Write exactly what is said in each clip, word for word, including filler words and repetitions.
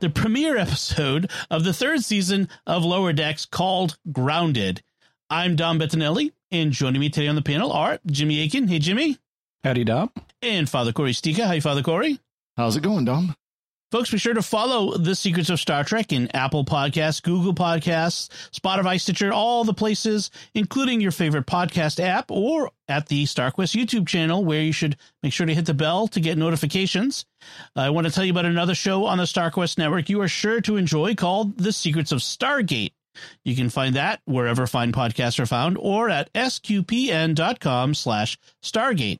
the premiere episode of the third season of Lower Decks, called Grounded. I'm Dom Bettinelli, and joining me today on the panel are Jimmy Akin. Hey, Jimmy. Howdy, Dom. And Father Corey Stika. Hi, Father Corey. How's it going, Dom? Folks, be sure to follow The Secrets of Star Trek in Apple Podcasts, Google Podcasts, Spotify, Stitcher, all the places, including your favorite podcast app, or at the StarQuest YouTube channel, where you should make sure to hit the bell to get notifications. I want to tell you about another show on the StarQuest Network you are sure to enjoy, called The Secrets of Stargate. You can find that wherever fine podcasts are found, or at S Q P N dot com slash Stargate.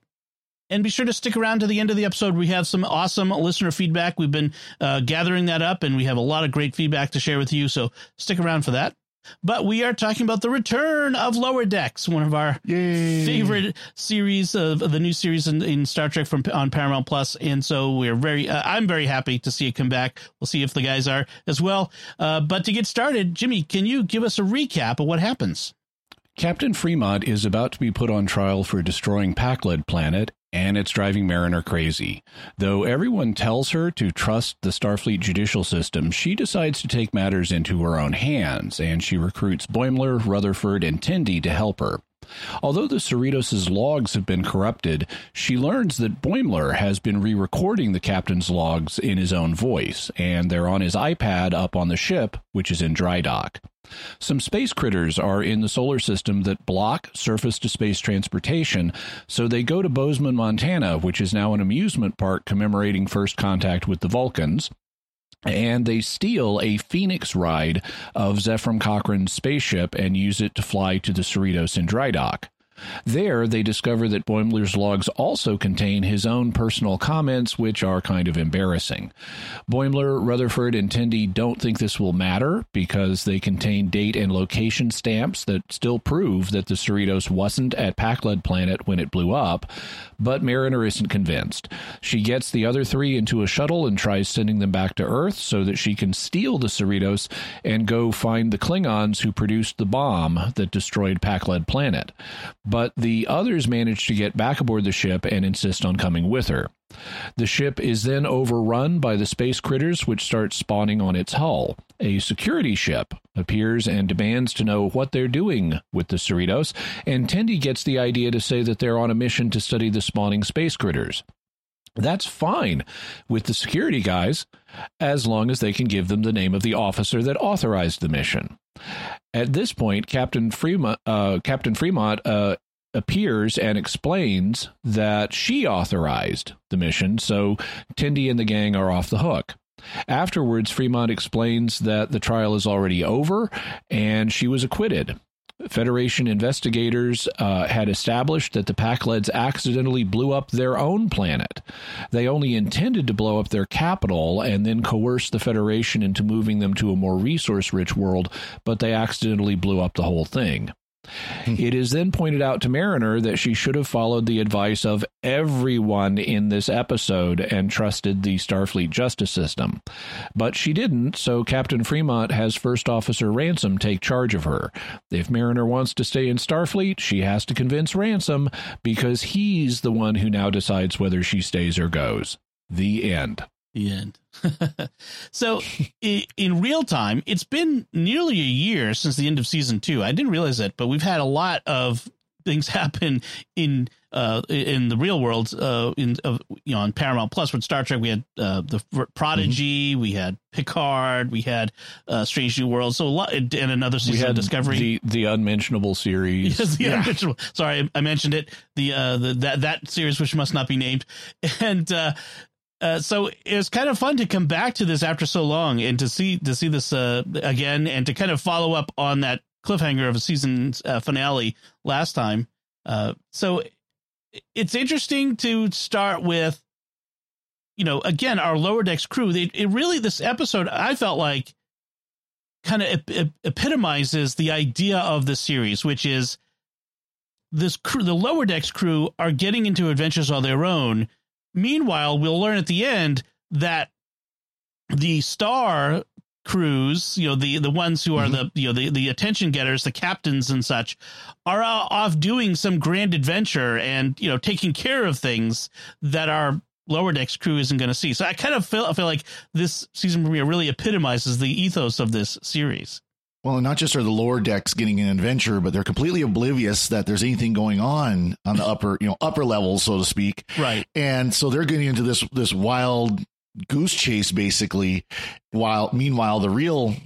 And be sure to stick around to the end of the episode. We have some awesome listener feedback. We've been uh, gathering that up, and we have a lot of great feedback to share with you. So stick around for that. But we are talking about the return of Lower Decks, one of our Yay. favorite series of the new series in, in Star Trek from on Paramount Plus. And so we're very uh, I'm very happy to see it come back. We'll see if the guys are as well. Uh, but to get started, Jimmy, can you give us a recap of what happens? Captain Fremont is about to be put on trial for destroying Pakled Planet, and it's driving Mariner crazy. Though everyone tells her to trust the Starfleet judicial system, she decides to take matters into her own hands, and she recruits Boimler, Rutherford, and Tendi to help her. Although the Cerritos' logs have been corrupted, she learns that Boimler has been re-recording the captain's logs in his own voice, and they're on his iPad up on the ship, which is in dry dock. Some space critters are in the solar system that block surface-to-space transportation, so they go to Bozeman, Montana, which is now an amusement park commemorating First Contact with the Vulcans, and they steal a Phoenix ride of Zefram Cochrane's spaceship and use it to fly to the Cerritos in dry dock. There, they discover that Boimler's logs also contain his own personal comments, which are kind of embarrassing. Boimler, Rutherford, and Tendi don't think this will matter because they contain date and location stamps that still prove that the Cerritos wasn't at Pakled Planet when it blew up, but Mariner isn't convinced. She gets the other three into a shuttle and tries sending them back to Earth so that she can steal the Cerritos and go find the Klingons who produced the bomb that destroyed Pakled Planet. But the others manage to get back aboard the ship and insist on coming with her. The ship is then overrun by the space critters, which start spawning on its hull. A security ship appears and demands to know what they're doing with the Cerritos, and Tendi gets the idea to say that they're on a mission to study the spawning space critters. That's fine with the security guys, as long as they can give them the name of the officer that authorized the mission. At this point, Captain Fremont, uh, Captain Fremont uh, appears and explains that she authorized the mission, so Tendi and the gang are off the hook. Afterwards, Fremont explains that the trial is already over and she was acquitted. Federation investigators uh, had established that the Pakleds accidentally blew up their own planet. They only intended to blow up their capital and then coerce the Federation into moving them to a more resource-rich world, but they accidentally blew up the whole thing. It is then pointed out to Mariner that she should have followed the advice of everyone in this episode and trusted the Starfleet justice system. But she didn't, so Captain Fremont has First Officer Ransom take charge of her. If Mariner wants to stay in Starfleet, she has to convince Ransom, because he's the one who now decides whether she stays or goes. The end. The end. So in real time, it's been nearly a year since the end of season two. I didn't realize that, but we've had a lot of things happen in uh, in the real world. Uh, in uh, you know, on Paramount Plus with Star Trek, we had uh, the Prodigy, mm-hmm. we had Picard, we had uh, Strange New World. So a lot, and another season we had of Discovery, the, the Unmentionable series. Yes, the yeah. Unmentionable. Sorry, I mentioned it. The uh, the that that series which must not be named, and. Uh, Uh, so it was kind of fun to come back to this after so long and to see to see this uh, again and to kind of follow up on that cliffhanger of a season uh, finale last time. Uh, so it's interesting to start with, you know, again, our Lower Decks crew, they, it really, this episode, I felt like kind of ep- epitomizes the idea of the series, which is this crew, the Lower Decks crew, are getting into adventures on their own. Meanwhile, we'll learn at the end that the star crews, you know, the, the ones who are mm-hmm. the, you know, the, the attention getters, the captains and such, are off doing some grand adventure and, you know, taking care of things that our Lower Decks crew isn't going to see. So I kind of feel, I feel like this season premiere really epitomizes the ethos of this series. Well, and not just are the Lower Decks getting an adventure, but they're completely oblivious that there's anything going on on the upper, you know, upper levels, so to speak. Right. And so they're getting into this, this wild goose chase, basically, while meanwhile, the real,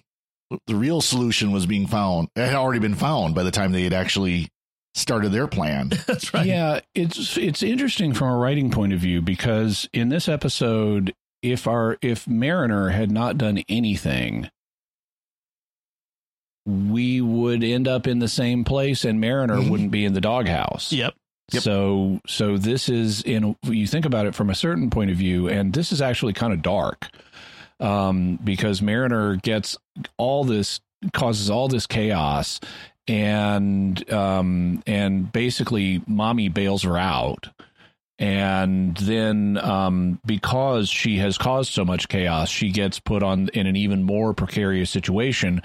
the real solution was being found. It had already been found by the time they had actually started their plan. That's right. Yeah. It's, it's interesting from a writing point of view, because in this episode, if our, if Mariner had not done anything, we would end up in the same place, and Mariner mm-hmm. wouldn't be in the doghouse. Yep. yep. So, so this is, in, you think about it from a certain point of view, and this is actually kind of dark, um, because Mariner gets all this, causes all this chaos, and, um, and basically mommy bails her out. And then um, because she has caused so much chaos, she gets put on in an even more precarious situation,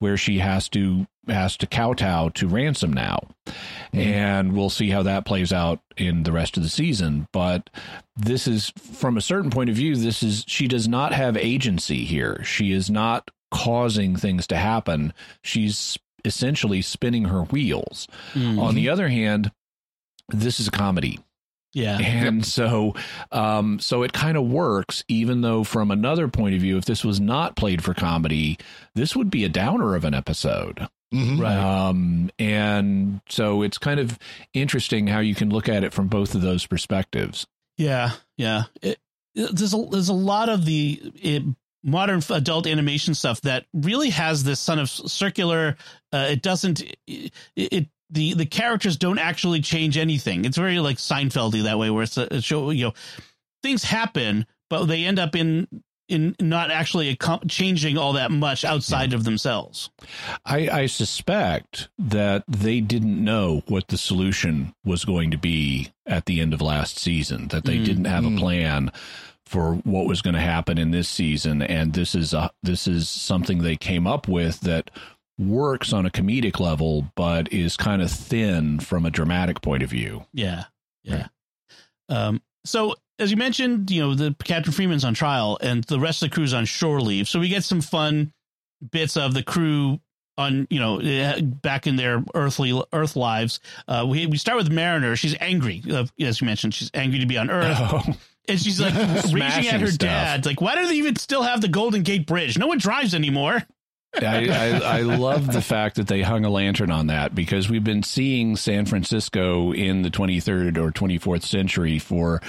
where she has to has to kowtow to Ransom now. Mm-hmm. And we'll see how that plays out in the rest of the season. But this is, from a certain point of view, this is, she does not have agency here. She is not causing things to happen. She's essentially spinning her wheels. Mm-hmm. On the other hand, this is a comedy. Yeah. And yep. so um, so it kind of works, even though from another point of view, if this was not played for comedy, this would be a downer of an episode. Mm-hmm. Right. Um, and so it's kind of interesting how you can look at it from both of those perspectives. Yeah. Yeah. It, it, there's, a, there's a lot of the it, modern adult animation stuff that really has this kind of circular. Uh, it doesn't it. it The the characters don't actually change anything. It's very like Seinfeldy that way, where it's a, a show, you know, things happen, but they end up in in not actually changing all that much outside yeah. of themselves. I, I suspect that they didn't know what the solution was going to be at the end of last season, that they mm. didn't have mm. a plan for what was going to happen in this season. And this is a, this is something they came up with that works on a comedic level, but is kind of thin from a dramatic point of view. Yeah. Yeah. Right. Um, so as you mentioned, you know, the Captain Freeman's on trial and the rest of the crew's on shore leave. So we get some fun bits of the crew on, you know, back in their earthly earth lives. Uh, we, we start with Mariner. She's angry. Uh, as you mentioned, she's angry to be on Earth. Oh. And she's like raging at her stuff. dad. Like, why do they even still have the Golden Gate Bridge? No one drives anymore. I, I, I love the fact that they hung a lantern on that, because we've been seeing San Francisco in the twenty-third or twenty-fourth century for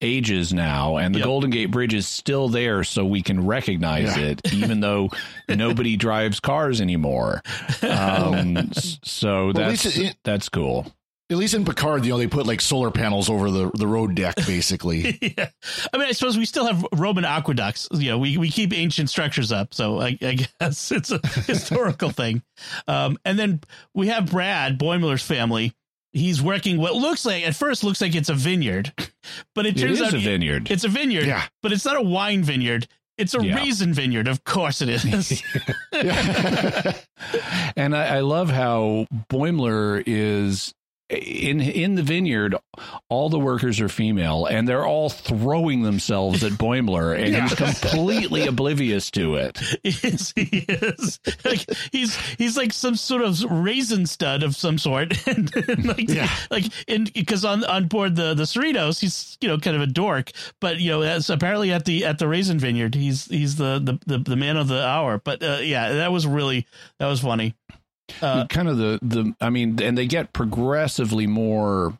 ages now. And the yep. Golden Gate Bridge is still there, so we can recognize yeah. it, even though nobody drives cars anymore. Um, so that's well, it, that's cool. At least in Picard, you know, they put like solar panels over the, the road deck, basically. yeah. I mean, I suppose we still have Roman aqueducts. You know, we, we keep ancient structures up. So I, I guess it's a historical thing. Um, and then we have Brad, Boimler's family. He's working what looks like at first looks like it's a vineyard, but it turns it is out a vineyard. It, it's a vineyard, yeah. but it's not a wine vineyard. It's a yeah. raisin vineyard. Of course it is. And I, I love how Boimler is. In in the vineyard, all the workers are female, and they're all throwing themselves at Boimler, and yeah. he's completely oblivious to it. Yes, he is. Like, he's he's like some sort of raisin stud of some sort, and, and like yeah. like and because on on board the the Cerritos, he's you know kind of a dork, but you know as apparently at the at the raisin vineyard, he's he's the the the, the man of the hour. But uh, yeah, that was really that was funny. Uh, kind of the the I mean, and they get progressively more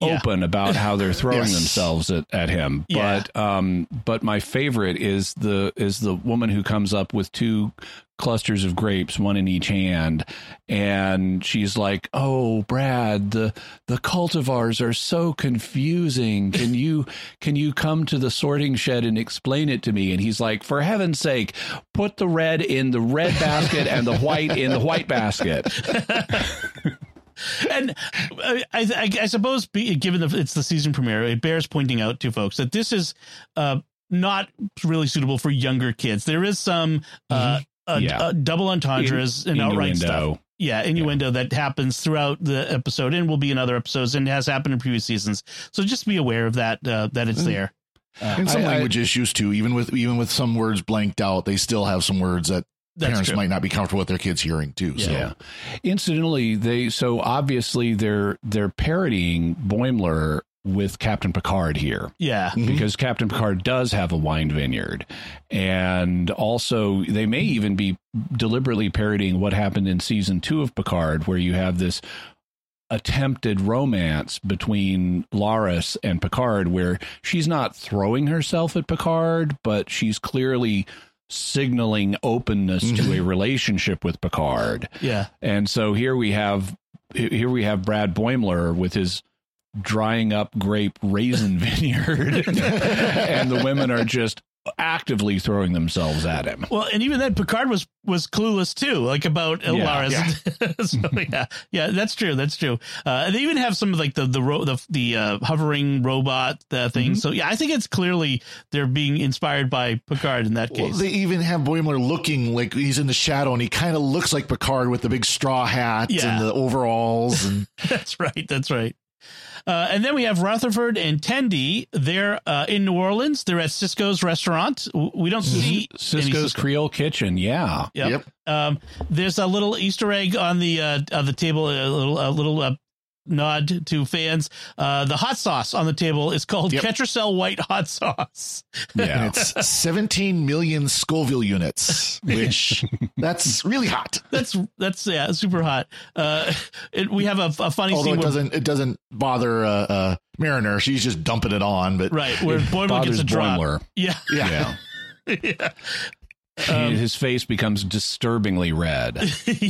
yeah. open about how they're throwing yes. themselves at, at him. Yeah. But um, but my favorite is the is the woman who comes up with two clusters of grapes, one in each hand. And she's like, oh, Brad, the the cultivars are so confusing. Can you can you come to the sorting shed and explain it to me? And he's like, for heaven's sake, put the red in the red basket and the white in the white basket. And I, I, I suppose, be, given the, it's the season premiere, it bears pointing out to folks that this is uh, not really suitable for younger kids. There is some uh, mm-hmm. yeah. uh, double entendres In, and outright innuendo. stuff. Yeah, innuendo yeah. that happens throughout the episode and will be in other episodes and has happened in previous seasons. So just be aware of that, uh, that it's mm-hmm. there. Uh, and some I, language I, issues, too. Even with even with some words blanked out, they still have some words that That's parents true. might not be comfortable with their kids hearing too. So yeah. incidentally, they so obviously they're they're parodying Boimler with Captain Picard here. Yeah. Mm-hmm. Because Captain Picard does have a wine vineyard. And also they may even be deliberately parodying what happened in season two of Picard, where you have this attempted romance between Laris and Picard, where she's not throwing herself at Picard, but she's clearly signaling openness to a relationship with Picard. Yeah. And so here we have here we have Brad Boimler with his drying up grape raisin vineyard and the women are just actively throwing themselves at him. Well, and even then Picard was was clueless too, like about yeah, Laris. Yeah. so, yeah, yeah, that's true. That's true. Uh, and they even have some of like the the ro- the, the uh, hovering robot uh, thing. Mm-hmm. So yeah, I think it's clearly they're being inspired by Picard in that case. Well, they even have Boimler looking like he's in the shadow, and he kind of looks like Picard with the big straw hat yeah. and the overalls. And that's right. That's right. Uh, and then we have Rutherford and Tendi. They're uh, in New Orleans. They're at Cisco's restaurant. We don't see Cisco's Creole Kitchen. Yeah. Yep. yep. Um, there's a little Easter egg on the uh, on the table. A little a little uh, nod to fans. Uh, the hot sauce on the table is called yep. Ketracel White Hot Sauce. Yeah, it's seventeen million Scoville units, which that's really hot. That's that's yeah, super hot. Uh, it, we have a, a funny Although scene. It doesn't it doesn't bother uh, uh, Mariner. She's just dumping it on, but right where Boimler gets a drop. Boimler. Yeah, yeah, yeah. Um, his face becomes disturbingly red. yes,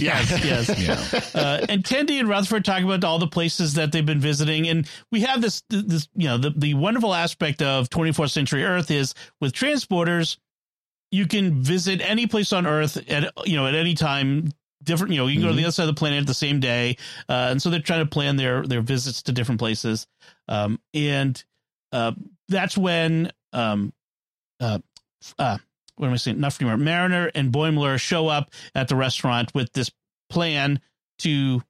yes. yeah. uh, and Tendi and Rutherford talk about all the places that they've been visiting. And we have this, this you know, the, the wonderful aspect of twenty-first century Earth is with transporters, you can visit any place on Earth at, you know, at any time. Different, you know, you can go mm-hmm. to the other side of the planet the same day. Uh, and so they're trying to plan their, their visits to different places. Um, and uh, that's when um, uh, uh What am I saying? Enough humor. Mariner and Boimler show up at the restaurant with this plan to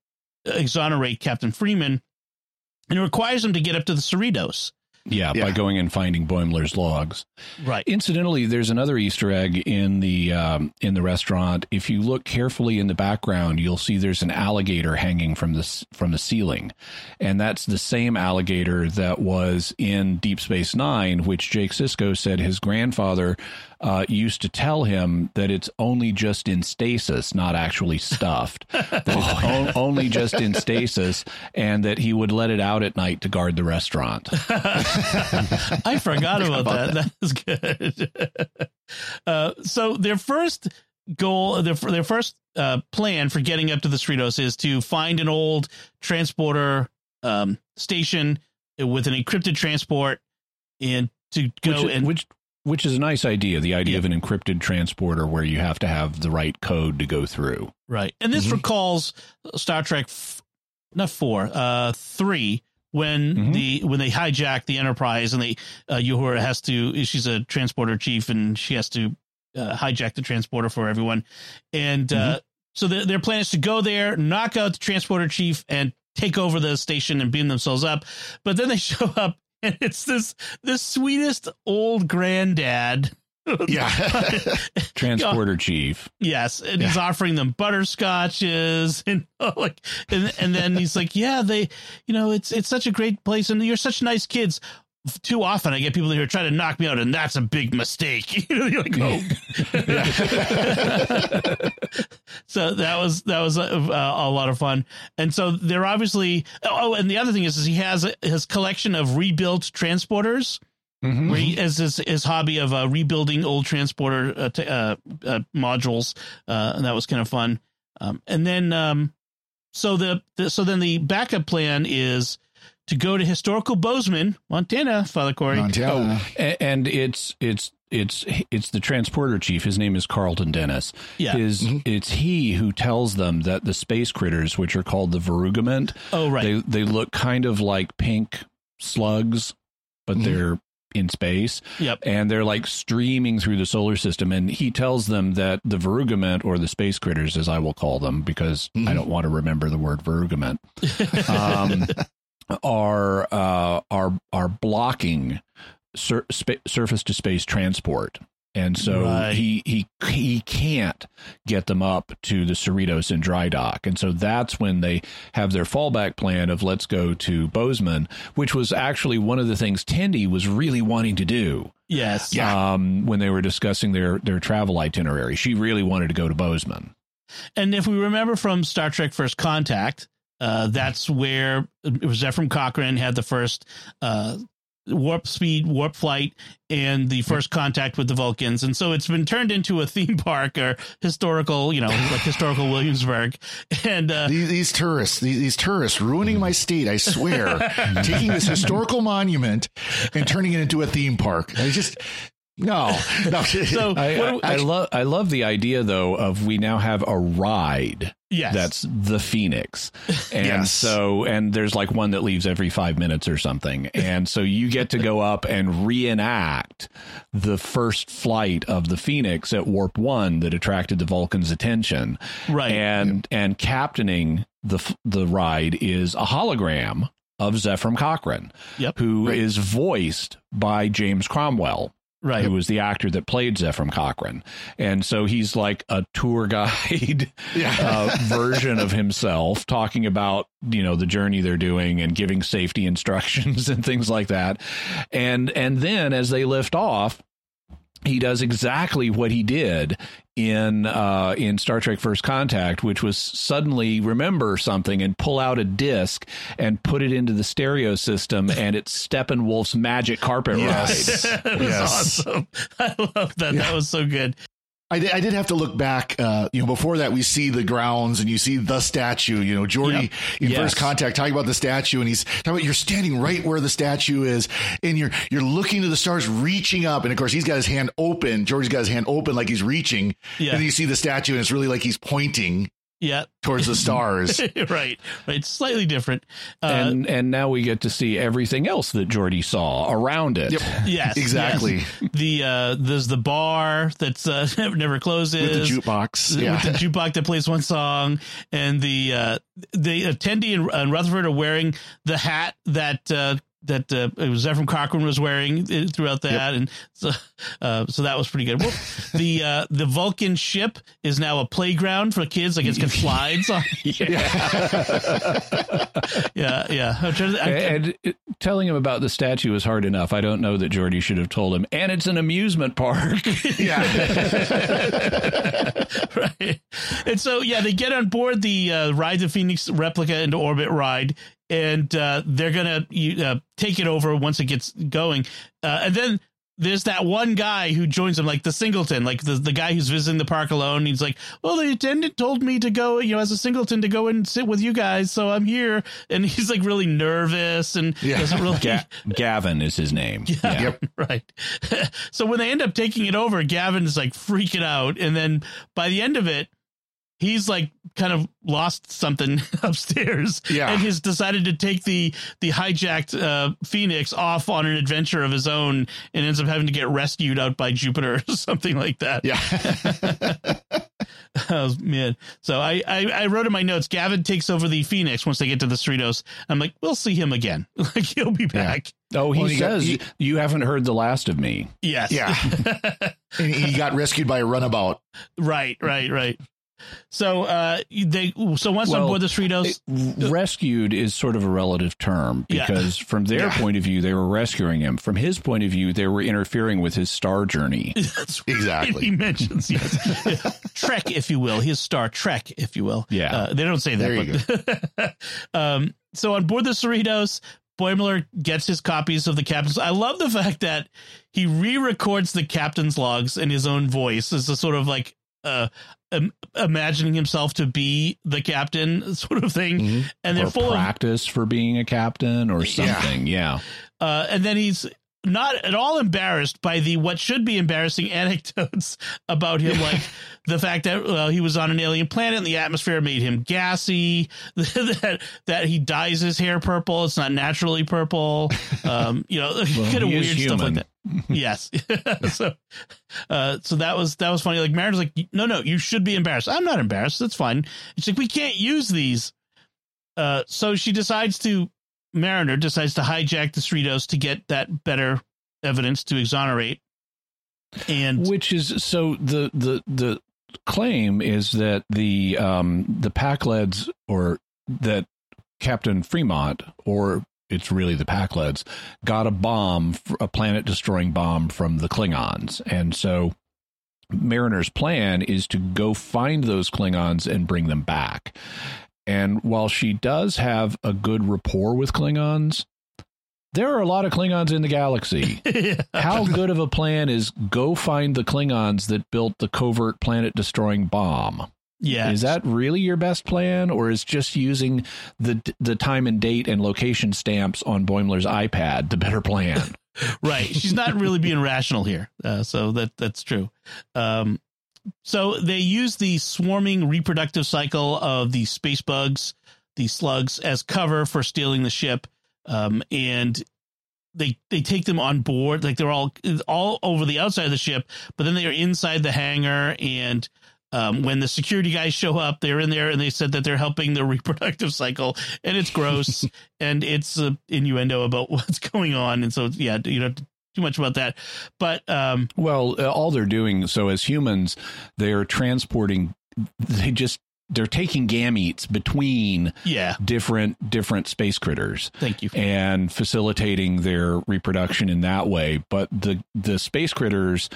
exonerate Captain Freeman, and it requires them to get up to the Cerritos. Yeah, yeah, by going and finding Boimler's logs. Right. Incidentally, there's another Easter egg in the um, in the restaurant. If you look carefully in the background, you'll see there's an alligator hanging from the from the ceiling, and that's the same alligator that was in Deep Space Nine, which Jake Sisko said his grandfather uh, used to tell him that it's only just in stasis, not actually stuffed. that it's on, only just in stasis, and that he would let it out at night to guard the restaurant. I forgot about, about that. that. That was good. uh, so their first goal, their their first uh, plan for getting up to the Cerritos is to find an old transporter um, station with an encrypted transport, and to go which, and which which is a nice idea. The idea yeah. of an encrypted transporter where you have to have the right code to go through. Right, and this mm-hmm. recalls Star Trek, f- not four, uh, three. When mm-hmm. the when they hijack the Enterprise and they uh, Uhura has to she's a transporter chief and she has to uh, hijack the transporter for everyone. And mm-hmm. uh, so the, their plan is to go there, knock out the transporter chief and take over the station and beam themselves up. But then they show up and it's this this sweetest old granddad. Yeah. Transporter chief. Yes. And yeah. he's offering them butterscotches and oh, like and, and then he's like, yeah, they you know, it's it's such a great place and you're such nice kids. Too often I get people who are trying to knock me out and that's a big mistake. You know, you're like, oh. So that was that was a, a, a lot of fun. And so they're obviously. Oh, and the other thing is, is he has a, his collection of rebuilt transporters. Mm-hmm. Where he has his, his hobby of uh, rebuilding old transporter uh, t- uh, uh, modules, uh, and that was kind of fun. Um, and then, um, so the, the so then the backup plan is to go to historical Bozeman, Montana, Father Corey. Montana. Oh, and, and it's it's it's it's the transporter chief. His name is Carlton Dennis. Yeah, his, mm-hmm. It's he who tells them that the space critters, which are called the Verugament, oh right, they they look kind of like pink slugs, but mm-hmm. they're in space. Yep. And they're like streaming through the solar system. And he tells them that the Verugament, or the space critters, as I will call them, because mm-hmm. I don't want to remember the word Verugament, um, are, uh, are, are blocking sur- sp- surface to space transport. And so right. he, he, he can't get them up to the Cerritos in dry dock. And so that's when they have their fallback plan of let's go to Bozeman, which was actually one of the things Tendi was really wanting to do. Yes. Yeah. Um, when they were discussing their, their travel itinerary, she really wanted to go to Bozeman. And if we remember from Star Trek First Contact, uh, that's where it was Zefram Cochrane had the first uh warp speed, warp flight, and the first contact with the Vulcans. And so it's been turned into a theme park or historical, you know, like historical Williamsburg. And uh, these, these tourists, these, these tourists ruining my state, I swear, taking this historical monument and turning it into a theme park. I just... No, no. So I, I, I love I love the idea, though, of we now have a ride. Yes. That's the Phoenix. And yes. so and there's like one that leaves every five minutes or something. And so you get to go up and reenact the first flight of the Phoenix at warp one that attracted the Vulcan's attention. Right. And yeah. and captaining the the ride is a hologram of Zefram Cochrane, yep. who right. is voiced by James Cromwell. Right. Who was the actor that played Zefram Cochrane. And so he's like a tour guide yeah. uh, version of himself talking about, you know, the journey they're doing and giving safety instructions and things like that. And and then as they lift off, he does exactly what he did in uh, in Star Trek First Contact, which was suddenly remember something and pull out a disc and put it into the stereo system, and it's Steppenwolf's Magic Carpet yes. Ride. It was yes. awesome. I love that. Yeah. That was so good. I did, I did have to look back, uh, you know, before that we see the grounds and you see the statue, you know, Geordi yep. in yes. First Contact talking about the statue, and he's talking about you're standing right where the statue is and you're, you're looking to the stars, reaching up. And of course he's got his hand open. Geordi's got his hand open, like he's reaching yeah. and then you see the statue and it's really like he's pointing yeah. towards the stars. Right. Right. Slightly different. Uh, and, and now we get to see everything else that Geordi saw around it. Yep. Yes. Exactly. Yes. The, uh, there's the bar that's, uh, never closes. With the jukebox. Yeah. With the jukebox that plays one song. And the, uh, the attendee and, and Rutherford are wearing the hat that, uh, that uh, it was Zefram Cochrane was wearing throughout that. Yep. And so, uh, so that was pretty good. Well, the uh, the Vulcan ship is now a playground for kids. Like it's got slides on. Yeah. yeah. Yeah. I'm trying to, I'm, and, and telling him about the statue is hard enough. I don't know that Geordi should have told him. And it's an amusement park. Yeah. Right. And so, yeah, they get on board the uh, Ride the Phoenix replica into orbit ride. And uh, they're going to uh, take it over once it gets going. Uh, and then there's that one guy who joins them, like the singleton, like the, the guy who's visiting the park alone. He's like, well, the attendant told me to go, you know, as a singleton to go and sit with you guys. So I'm here. And he's like really nervous and yeah. doesn't really. Ga- Gavin is his name. Yeah, yeah. Yep. Right. So when they end up taking it over, Gavin is like freaking out. And then by the end of it, he's like kind of lost something upstairs yeah. and he's decided to take the the hijacked uh, Phoenix off on an adventure of his own and ends up having to get rescued out by Jupiter or something like that. Yeah. Oh, man. So I, I, I wrote in my notes, Gavin takes over the Phoenix once they get to the Cerritos. I'm like, we'll see him again. Like, he'll be back. Yeah. Oh, he well, says, he got, he, you haven't heard the last of me. Yes. Yeah. And he got rescued by a runabout. Right, right, right. So uh, they so once well, on board the Cerritos, it, rescued is sort of a relative term because yeah. from their yeah. point of view, they were rescuing him. From his point of view, they were interfering with his star journey. That's exactly right. He mentions yes. Trek, if you will, his star trek, if you will. Yeah, uh, they don't say that. But um, so on board the Cerritos, Boimler gets his copies of the captain's. I love the fact that he re-records the captain's logs in his own voice as a sort of like uh, um, imagining himself to be the captain sort of thing. Mm-hmm. And they're or full practice of, for being a captain or something. Yeah. yeah. Uh, and then he's not at all embarrassed by the what should be embarrassing anecdotes about him, like the fact that well, he was on an alien planet and the atmosphere made him gassy, that that he dyes his hair purple, it's not naturally purple, um you know, well, kind of weird stuff like that. Yes. so uh so that was that was funny. Like Mariner's like, no no you should be embarrassed. I'm not embarrassed, that's fine. It's like, we can't use these. Uh so she decides to Mariner decides to hijack the Cerritos to get that better evidence to exonerate. And which is so the the the claim is that the um the Pakleds, or that Captain Fremont, or it's really the Pakleds, got a bomb, a planet destroying bomb from the Klingons. And so Mariner's plan is to go find those Klingons and bring them back. And while she does have a good rapport with Klingons, there are a lot of Klingons in the galaxy. yeah. How good of a plan is go find the Klingons that built the covert planet-destroying bomb? Yeah. Is that really your best plan, or is just using the the time and date and location stamps on Boimler's iPad the better plan? Right. She's not really being rational here. Uh, so that that's true. Um So they use the swarming reproductive cycle of the space bugs, the slugs, as cover for stealing the ship. Um, and they they take them on board. Like they're all all over the outside of the ship, but then they are inside the hangar. And um, when the security guys show up, they're in there and they said that they're helping the reproductive cycle. And it's gross and it's uh, innuendo about what's going on. And so, yeah, you know. Too much about that, but um well uh, all they're doing, so as humans they're transporting, they just they're taking gametes between yeah different different space critters, thank you, and facilitating their reproduction in that way. But the the space critters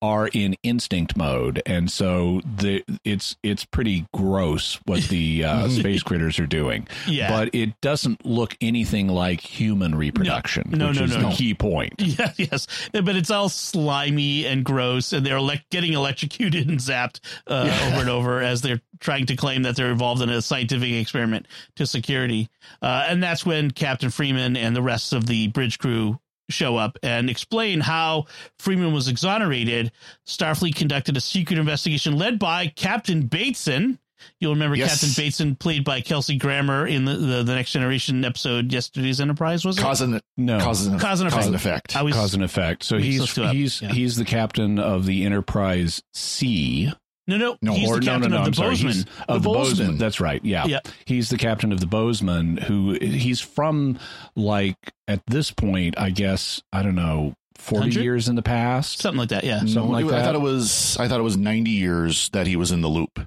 are in instinct mode, and so the it's it's pretty gross what the uh, space critters are doing. Yeah, but it doesn't look anything like human reproduction. No, no, which no, is no, the no. key point. Yeah, yes, but it's all slimy and gross, and they're ele- getting electrocuted and zapped uh, yeah. over and over as they're trying to claim that they're involved in a scientific experiment to security. Uh, and that's when Captain Freeman and the rest of the bridge crew show up and explain how Freeman was exonerated. Starfleet conducted a secret investigation led by Captain Bateson. You'll remember yes. Captain Bateson, played by Kelsey Grammer in the, the, the Next Generation episode, Yesterday's Enterprise, was it? Cause and, no. Cause and, cause and effect. Cause and effect. I was, cause and effect. So he's he's yeah. he's the captain of the Enterprise C. No, no, no, he's or, the captain no, no, no, of the Bozeman. Of the Bozeman. Bozeman. That's right. Yeah. yeah. He's the captain of the Bozeman, who he's from, like, at this point, I guess, I don't know, forty one hundred years in the past. Something like that. Yeah. Something no, like I that. I thought it was I thought it was ninety years that he was in the loop.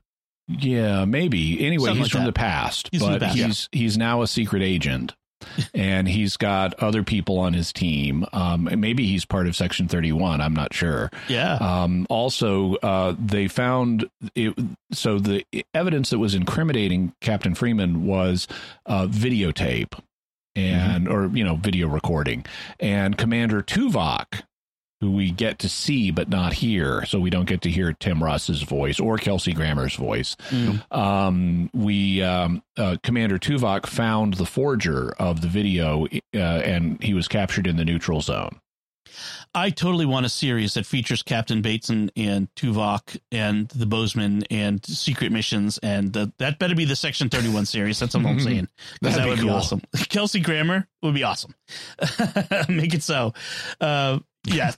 Yeah, maybe. Anyway, Something he's like from that. the past, he's but the past. he's yeah. he's now a secret agent. And he's got other people on his team. Um, and maybe he's part of Section thirty-one. I'm not sure. Yeah. Um, also, uh, they found it. So the evidence that was incriminating Captain Freeman was uh, videotape and mm-hmm. or, you know, video recording. And Commander Tuvok, who we get to see but not hear, so we don't get to hear Tim Russ's voice or Kelsey Grammer's voice. Mm. Um, we um, uh, Commander Tuvok found the forger of the video, uh, and he was captured in the neutral zone. I totally want a series that features Captain Bateson and Tuvok and the Bozeman and secret missions, and the, that better be the Section thirty-one series. That's what I'm saying. That'd that be would cool. be awesome. Kelsey Grammer would be awesome. Make it so. Uh, yeah.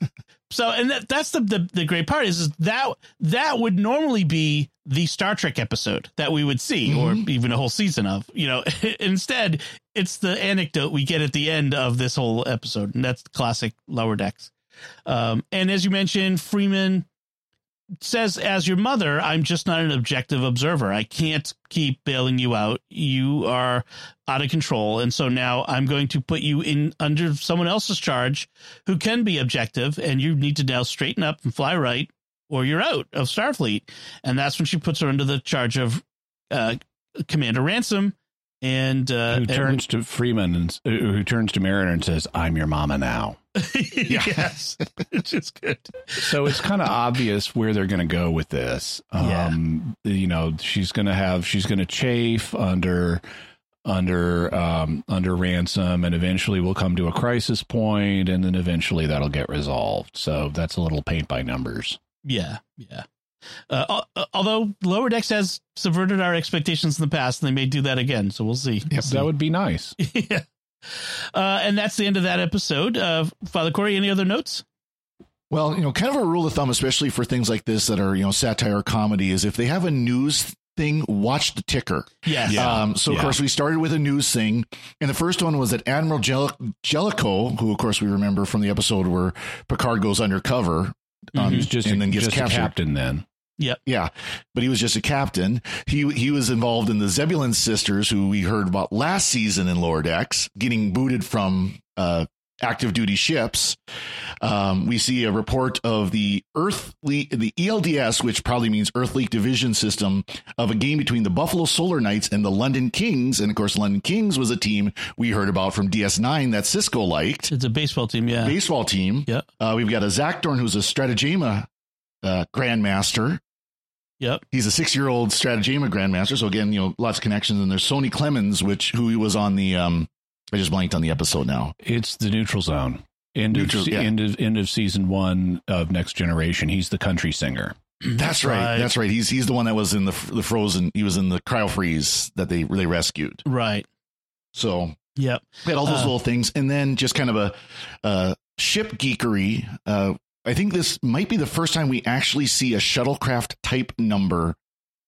So, and that, that's the, the the great part is, is that that would normally be the Star Trek episode that we would see, mm-hmm. or even a whole season of, you know. Instead, it's the anecdote we get at the end of this whole episode, and that's the classic Lower Decks. Um, and as you mentioned, Freeman says, as your mother, I'm just not an objective observer. I can't keep bailing you out. You are out of control. And so now I'm going to put you in under someone else's charge who can be objective. And you need to now straighten up and fly right or you're out of Starfleet. And that's when she puts her under the charge of uh, Commander Ransom. And uh, who turns and, to Freeman and uh, who turns to Mariner and says, I'm your mama now. Yes, which is good. So it's kind of obvious where they're going to go with this. Um, yeah. You know, she's going to have she's going to chafe under under um, under Ransom, and eventually we'll come to a crisis point, and then eventually that'll get resolved. So that's a little paint by numbers. Yeah. Yeah. Uh, although Lower Decks has subverted our expectations in the past, and they may do that again. So we'll see. Yep, we'll see. That would be nice. Yeah. Uh, and that's the end of that episode. Uh, Father Corey, any other notes? Well, you know, kind of a rule of thumb, especially for things like this that are, you know, satire or comedy, is if they have a news th- thing, watch the ticker. Yes. Yeah. Um, so, of yeah. course, we started with a news thing. And the first one was that Admiral Jell- Jellicoe, who, of course, we remember from the episode where Picard goes undercover. Um, mm-hmm. just and a, then gets just captured. A captain then. Yeah. Yeah. But he was just a captain. He he was involved in the Zebulon sisters, who we heard about last season in Lower Decks, getting booted from uh, active duty ships. Um, we see a report of the Earthly, the E L D S, which probably means Earth League Division System, of a game between the Buffalo Solar Knights and the London Kings. And of course, London Kings was a team we heard about from D S nine that Cisco liked. It's a baseball team. Yeah. Baseball team. Yeah. Uh, we've got a Zach Dorn, who's a Stratagema uh, grandmaster. Yep. He's a six year old Stratagema grandmaster. So again, you know, lots of connections. And there's Sony Clemens, which who he was on the um, I just blanked on the episode now. It's the Neutral Zone. End of, Neutral, yeah. end of end of season one of Next Generation. He's the country singer. That's right. right. That's right. He's he's the one that was in the the frozen. He was in the cryo freeze that they they rescued. Right. So yep. We had all those uh, little things, and then just kind of a uh, ship geekery. Uh, I think this might be the first time we actually see a shuttlecraft type number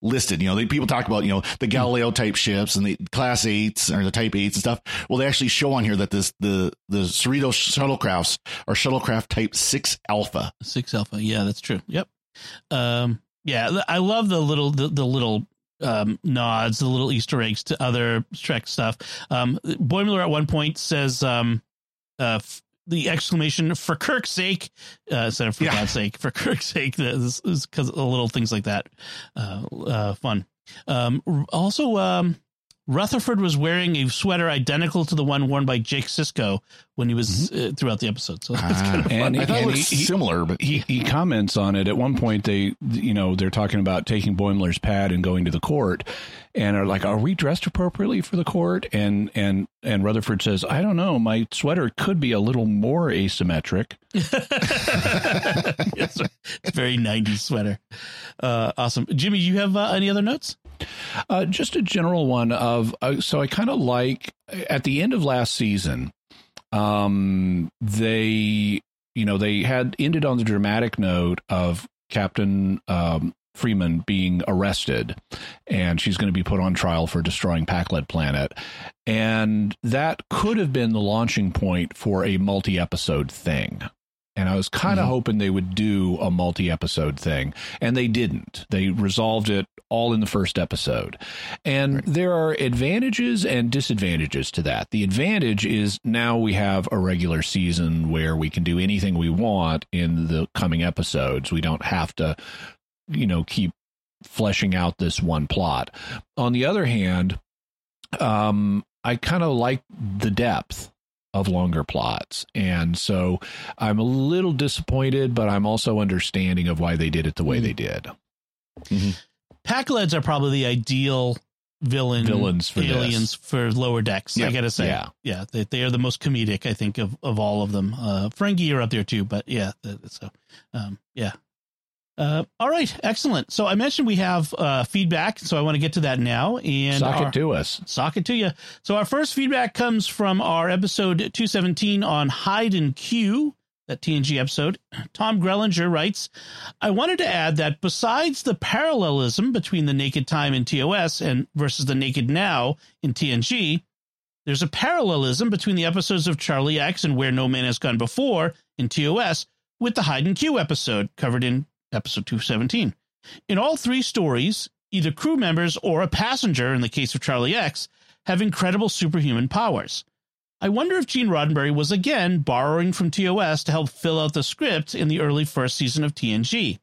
listed. You know, they, people talk about, you know, the Galileo type ships and the class eights or the type eights and stuff. Well, they actually show on here that this the the Cerritos shuttlecrafts are shuttlecraft type six alpha. Six alpha. Yeah, that's true. Yep. Um, yeah, I love the little the, the little um, nods, the little Easter eggs to other Trek stuff. Um, Boimler at one point says um, uh, f- the exclamation for Kirk's sake uh, instead of for yeah. God's sake, for Kirk's sake, because little things like that. Uh, uh, fun. Um, also, um, Rutherford was wearing a sweater identical to the one worn by Jake Sisko when he was mm-hmm. uh, throughout the episode. So that's kind of uh, fun. And I thought it was similar, but he, he comments on it at one point. They, you know, they're talking about taking Boimler's pad and going to the court, and are like, are we dressed appropriately for the court? And and and Rutherford says, I don't know. My sweater could be a little more asymmetric. Yes, it's very nineties sweater. Uh, awesome. Jimmy, you have uh, any other notes? Uh, just a general one of uh, so I kind of like at the end of last season, um, they, you know, they had ended on the dramatic note of Captain um, Freeman being arrested, and she's going to be put on trial for destroying Pakled Planet. And that could have been the launching point for a multi-episode thing. And I was kind of mm-hmm. hoping they would do a multi-episode thing, and they didn't. They resolved it all in the first episode. And right. there are advantages and disadvantages to that. The advantage is now we have a regular season where we can do anything we want in the coming episodes. We don't have to, you know, keep fleshing out this one plot. On the other hand, um, I kind of like the depth of longer plots. And so I'm a little disappointed, but I'm also understanding of why they did it the way mm-hmm. they did. Mm-hmm. Pakleds are probably the ideal villain villains for aliens this. For Lower Decks. Yep. I gotta say, yeah, yeah they, they are the most comedic, I think, of, of all of them. Uh, Ferengi, you're up there too, but yeah. So um, yeah. Uh, all right. Excellent. So I mentioned we have uh, feedback, so I want to get to that now. And sock our, it to us. Sock it to you. So our first feedback comes from our episode two seventeen on Hide and Q, that T N G episode. Tom Grellinger writes, I wanted to add that besides the parallelism between the naked time in T O S and versus the naked now in T N G, there's a parallelism between the episodes of Charlie X and Where No Man Has Gone Before in T O S with the Hide and Q episode covered in episode two seventeen. In all three stories, either crew members or a passenger, in the case of Charlie X, have incredible superhuman powers. I wonder if Gene Roddenberry was again borrowing from T O S to help fill out the script in the early first season of T N G.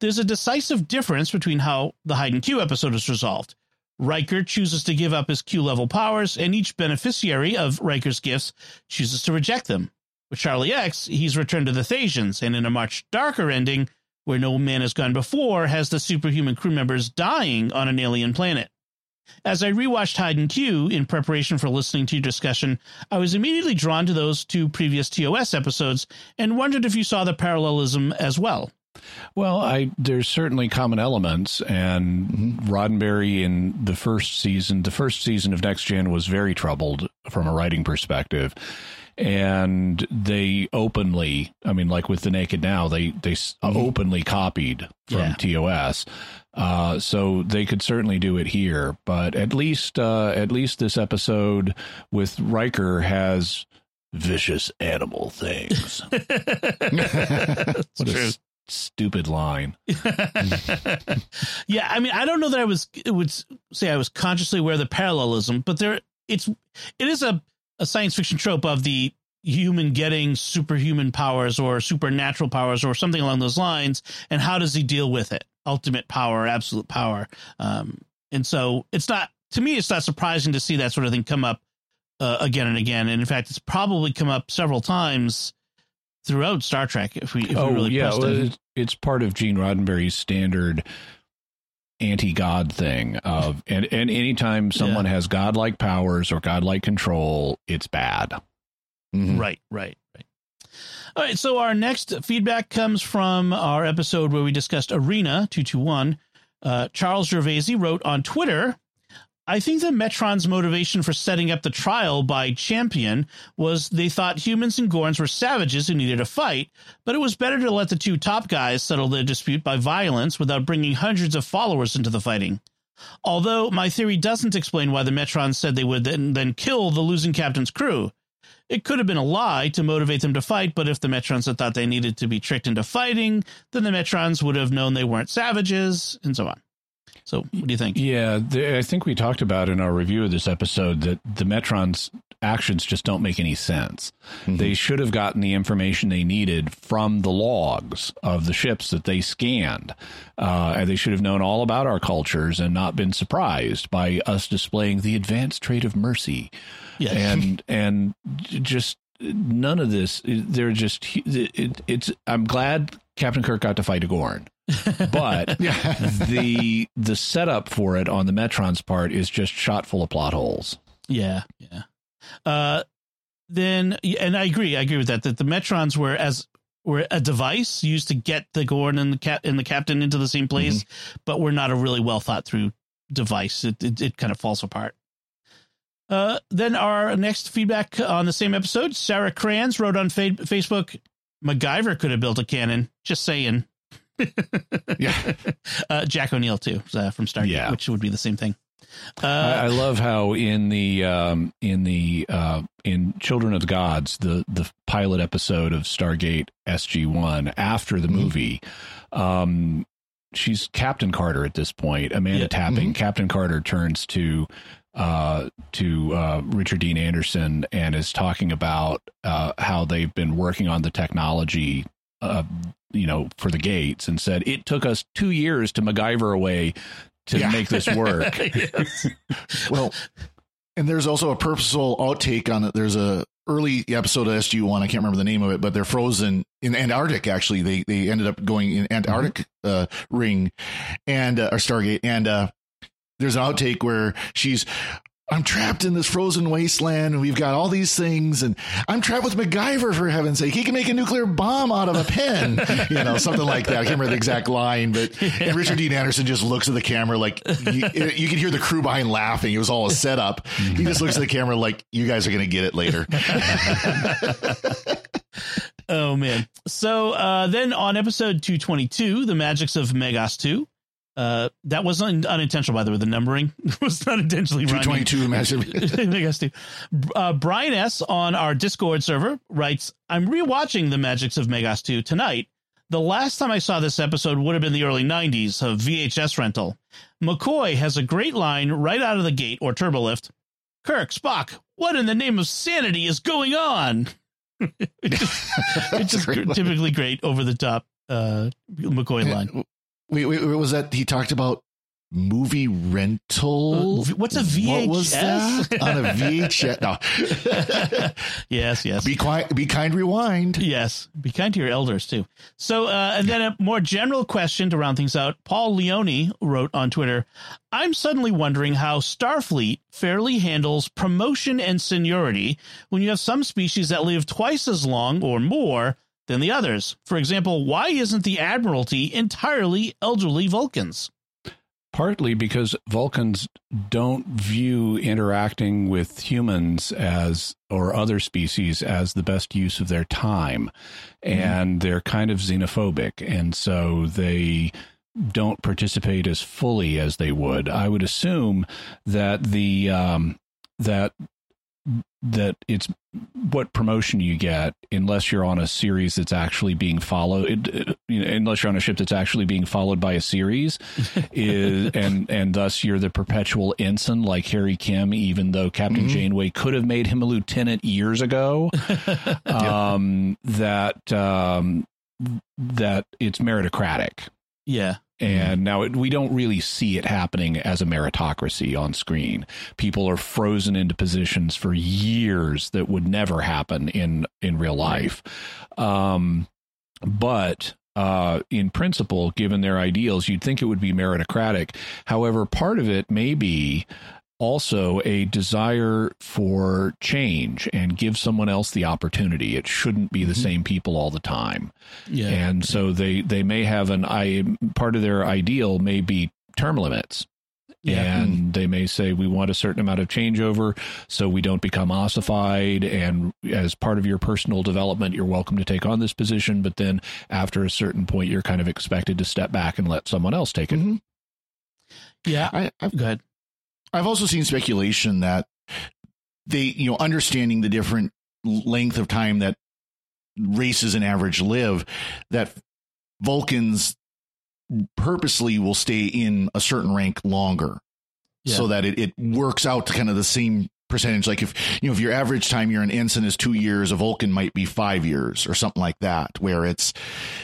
There's a decisive difference between how the Hide and Q episode is resolved. Riker chooses to give up his Q-level powers, and each beneficiary of Riker's gifts chooses to reject them. With Charlie X, he's returned to the Thasians, and in a much darker ending, where no man has gone before, has the superhuman crew members dying on an alien planet. As I rewatched Hide and Q in preparation for listening to your discussion, I was immediately drawn to those two previous T O S episodes and wondered if you saw the parallelism as well. Well, I there's certainly common elements, and Roddenberry in the first season, the first season of Next Gen was very troubled from a writing perspective. And they openly, I mean, like with The Naked Now, they, they mm-hmm. openly copied from yeah. T O S. Uh, so they could certainly do it here. But at least uh, at least this episode with Riker has vicious animal things. What true. A stupid line. Yeah, I mean, I don't know that I was it would say I was consciously aware of the parallelism, but there it's it is a. a science fiction trope of the human getting superhuman powers or supernatural powers or something along those lines. And how does he deal with it? Ultimate power, absolute power. Um, and so it's not, to me, it's not surprising to see that sort of thing come up uh, again and again. And in fact, it's probably come up several times throughout Star Trek. If we, if oh, we really yeah, well, it. It's part of Gene Roddenberry's standard anti-God thing of and, and anytime someone yeah. has godlike powers or godlike control, it's bad. Mm-hmm. Right, right, right. All right. So our next feedback comes from our episode where we discussed Arena two two one. Uh, Charles Gervasi wrote on Twitter, I think that Metron's motivation for setting up the trial by Champion was they thought humans and Gorns were savages who needed a fight, but it was better to let the two top guys settle their dispute by violence without bringing hundreds of followers into the fighting. Although my theory doesn't explain why the Metrons said they would then, then kill the losing captain's crew. It could have been a lie to motivate them to fight, but if the Metrons had thought they needed to be tricked into fighting, then the Metrons would have known they weren't savages, and so on. So what do you think? Yeah, the, I think we talked about in our review of this episode that the Metron's actions just don't make any sense. Mm-hmm. They should have gotten the information they needed from the logs of the ships that they scanned. Uh, and they should have known all about our cultures and not been surprised by us displaying the advanced trait of mercy. Yeah. And and just none of this. They're just it, it's I'm glad Captain Kirk got to fight a Gorn. But yeah. the the setup for it on the Metron's part is just shot full of plot holes. Yeah, yeah. Uh, then, and I agree, I agree with that. That the Metrons were as were a device used to get the Gorn and the cap and the captain into the same place, mm-hmm. but were not a really well thought through device. It, it it kind of falls apart. Uh, then our next feedback on the same episode, Sarah Kranz wrote on fa- Facebook, MacGyver could have built a cannon. Just saying. Yeah, uh, Jack O'Neill too uh, from Stargate, yeah. which would be the same thing. Uh, I, I love how in the um, in the uh, in Children of the Gods, the the pilot episode of Stargate S G one after the movie, mm-hmm. um, she's Captain Carter at this point. Amanda yeah. Tapping, mm-hmm. Captain Carter turns to uh, to uh, Richard Dean Anderson and is talking about uh, how they've been working on the technology. Uh, you know, for the gates and said, it took us two years to MacGyver away to yeah. make this work. Well, and there's also a purposeful outtake on it. There's a early episode of S G one. I can't remember the name of it, but they're frozen in Antarctic. Actually, they, they ended up going in Antarctic uh, ring and uh, or Stargate. And uh, there's an outtake where she's, I'm trapped in this frozen wasteland and we've got all these things and I'm trapped with MacGyver, for heaven's sake. He can make a nuclear bomb out of a pen, you know, something like that. I can't remember the exact line, but and Richard Dean Anderson just looks at the camera like you, you can hear the crew behind laughing. It was all a setup. He just looks at the camera like you guys are going to get it later. Oh, man. So uh, then on episode two twenty-two, The Magics of Megas two. Uh, that was un- unintentional, by the way. The numbering was not intentionally two twenty-two. Imagine. uh, Brian S. on our Discord server writes, I'm rewatching The Magics of Megas two tonight. The last time I saw this episode would have been the early nineties of V H S rental. McCoy has a great line right out of the gate or turbolift. Kirk, Spock, what in the name of sanity is going on? It's just, it's just typically line. Great over the top uh, McCoy line. Wait, wait, what was that? He talked about movie rental. Uh, what's a V H S? What was that? On a V H S. No. yes, yes. Be quiet. Be kind. Rewind. Yes. Be kind to your elders too. So, uh, and then a more general question to round things out. Paul Leone wrote on Twitter, "I'm suddenly wondering how Starfleet fairly handles promotion and seniority when you have some species that live twice as long or more than the others. For example, why isn't the Admiralty entirely elderly Vulcans?" Partly because Vulcans don't view interacting with humans as or other species as the best use of their time. Mm-hmm. And they're kind of xenophobic. And so they don't participate as fully as they would. I would assume that the um, that that it's what promotion you get, unless you're on a series that's actually being followed, it, you know, unless you're on a ship that's actually being followed by a series, is and and thus you're the perpetual ensign like Harry Kim, even though Captain mm-hmm. Janeway could have made him a lieutenant years ago. um, that um, that it's meritocratic. Yeah. And now it, we don't really see it happening as a meritocracy on screen. People are frozen into positions for years that would never happen in in real life. Um, but uh, in principle, given their ideals, you'd think it would be meritocratic. However, part of it may be also a desire for change and give someone else the opportunity. It shouldn't be the mm-hmm. same people all the time. Yeah. And so they, they may have an I part of their ideal may be term limits. Yeah. And mm-hmm. they may say, we want a certain amount of changeover so we don't become ossified. And as part of your personal development, you're welcome to take on this position. But then after a certain point, you're kind of expected to step back and let someone else take it. Mm-hmm. Yeah. I, I've, go ahead. I've also seen speculation that they, you know, understanding the different length of time that races and average live, that Vulcans purposely will stay in a certain rank longer yeah. so that it, it works out to kind of the same percentage. Like if, you know, if your average time you're an ensign is two years, a Vulcan might be five years or something like that, where it's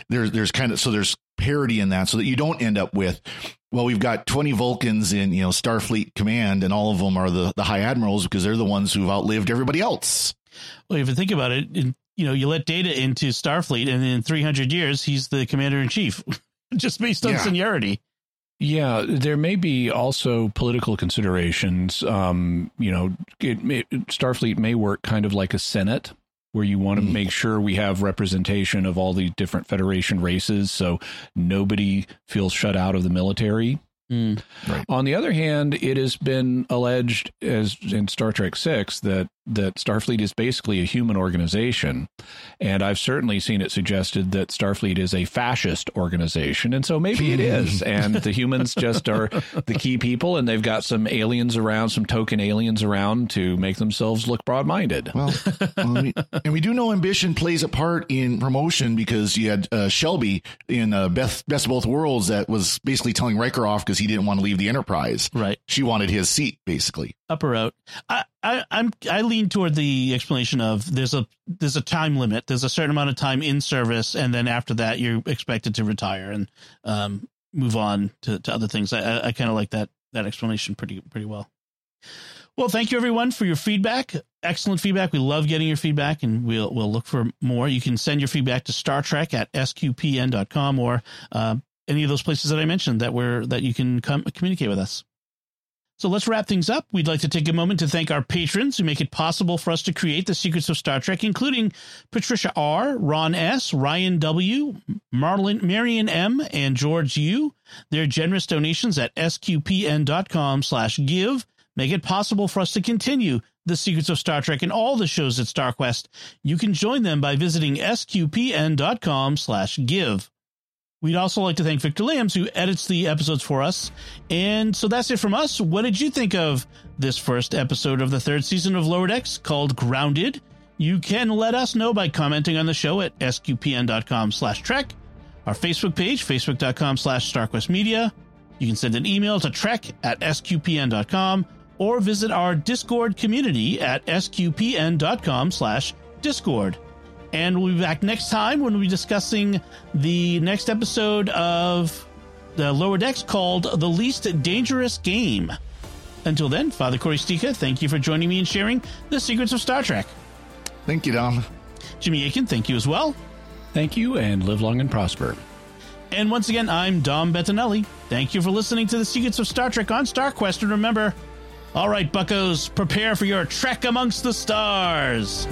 there, there's kind of so there's parity in that so that you don't end up with, well, we've got twenty Vulcans in, you know, Starfleet Command, and all of them are the, the high admirals because they're the ones who've outlived everybody else. Well, if you think about it, in, you know, you let Data into Starfleet, and in three hundred years, he's the commander in chief, just based on yeah. seniority. Yeah, there may be also political considerations. Um, you know, it, it, Starfleet may work kind of like a Senate, where you want to make sure we have representation of all the different Federation races so nobody feels shut out of the military. Mm, right. On the other hand, it has been alleged, as in Star Trek six, that that Starfleet is basically a human organization. And I've certainly seen it suggested that Starfleet is a fascist organization. And so maybe it is. And the humans just are the key people. And they've got some aliens around, some token aliens around to make themselves look broad minded. Well, and we do know ambition plays a part in promotion, because you had uh, Shelby in uh, Best, Best of Both Worlds that was basically telling Riker off because he didn't want to leave the Enterprise. Right. She wanted his seat, basically. Up or out. I, I, I'm, I lean toward the explanation of there's a there's a time limit. There's a certain amount of time in service, and then after that, you're expected to retire and um, move on to, to other things. I, I kind of like that that explanation pretty pretty well. Well, thank you, everyone, for your feedback. Excellent feedback. We love getting your feedback, and we'll we'll look for more. You can send your feedback to Star Trek at S Q P N dot com or uh, any of those places that I mentioned that we're that you can come communicate with us. So let's wrap things up. We'd like to take a moment to thank our patrons who make it possible for us to create the secrets of Star Trek, including Patricia R., Ron S., Ryan W., Marlon, Marion M., and George U. Their generous donations at S Q P N dot com slash give make it possible for us to continue the secrets of Star Trek and all the shows at StarQuest. You can join them by visiting S Q P N dot com slash give. We'd also like to thank Victor Lambs, who edits the episodes for us. And so that's it from us. What did you think of this first episode of the third season of Lower Decks called Grounded? You can let us know by commenting on the show at S Q P N dot com slash Trek. our Facebook page, facebook dot com slash starquest media. You can send an email to trek at s q p n dot com or visit our Discord community at s q p n dot com slash discord. And we'll be back next time when we'll be discussing the next episode of the Lower Decks called The Least Dangerous Game. Until then, Father Corey Stika, thank you for joining me and sharing the secrets of Star Trek. Thank you, Dom. Jimmy Akin, thank you as well. Thank you, and live long and prosper. And once again, I'm Dom Bettinelli. Thank you for listening to The Secrets of Star Trek on StarQuest. And remember, all right, buckos, prepare for your trek amongst the stars.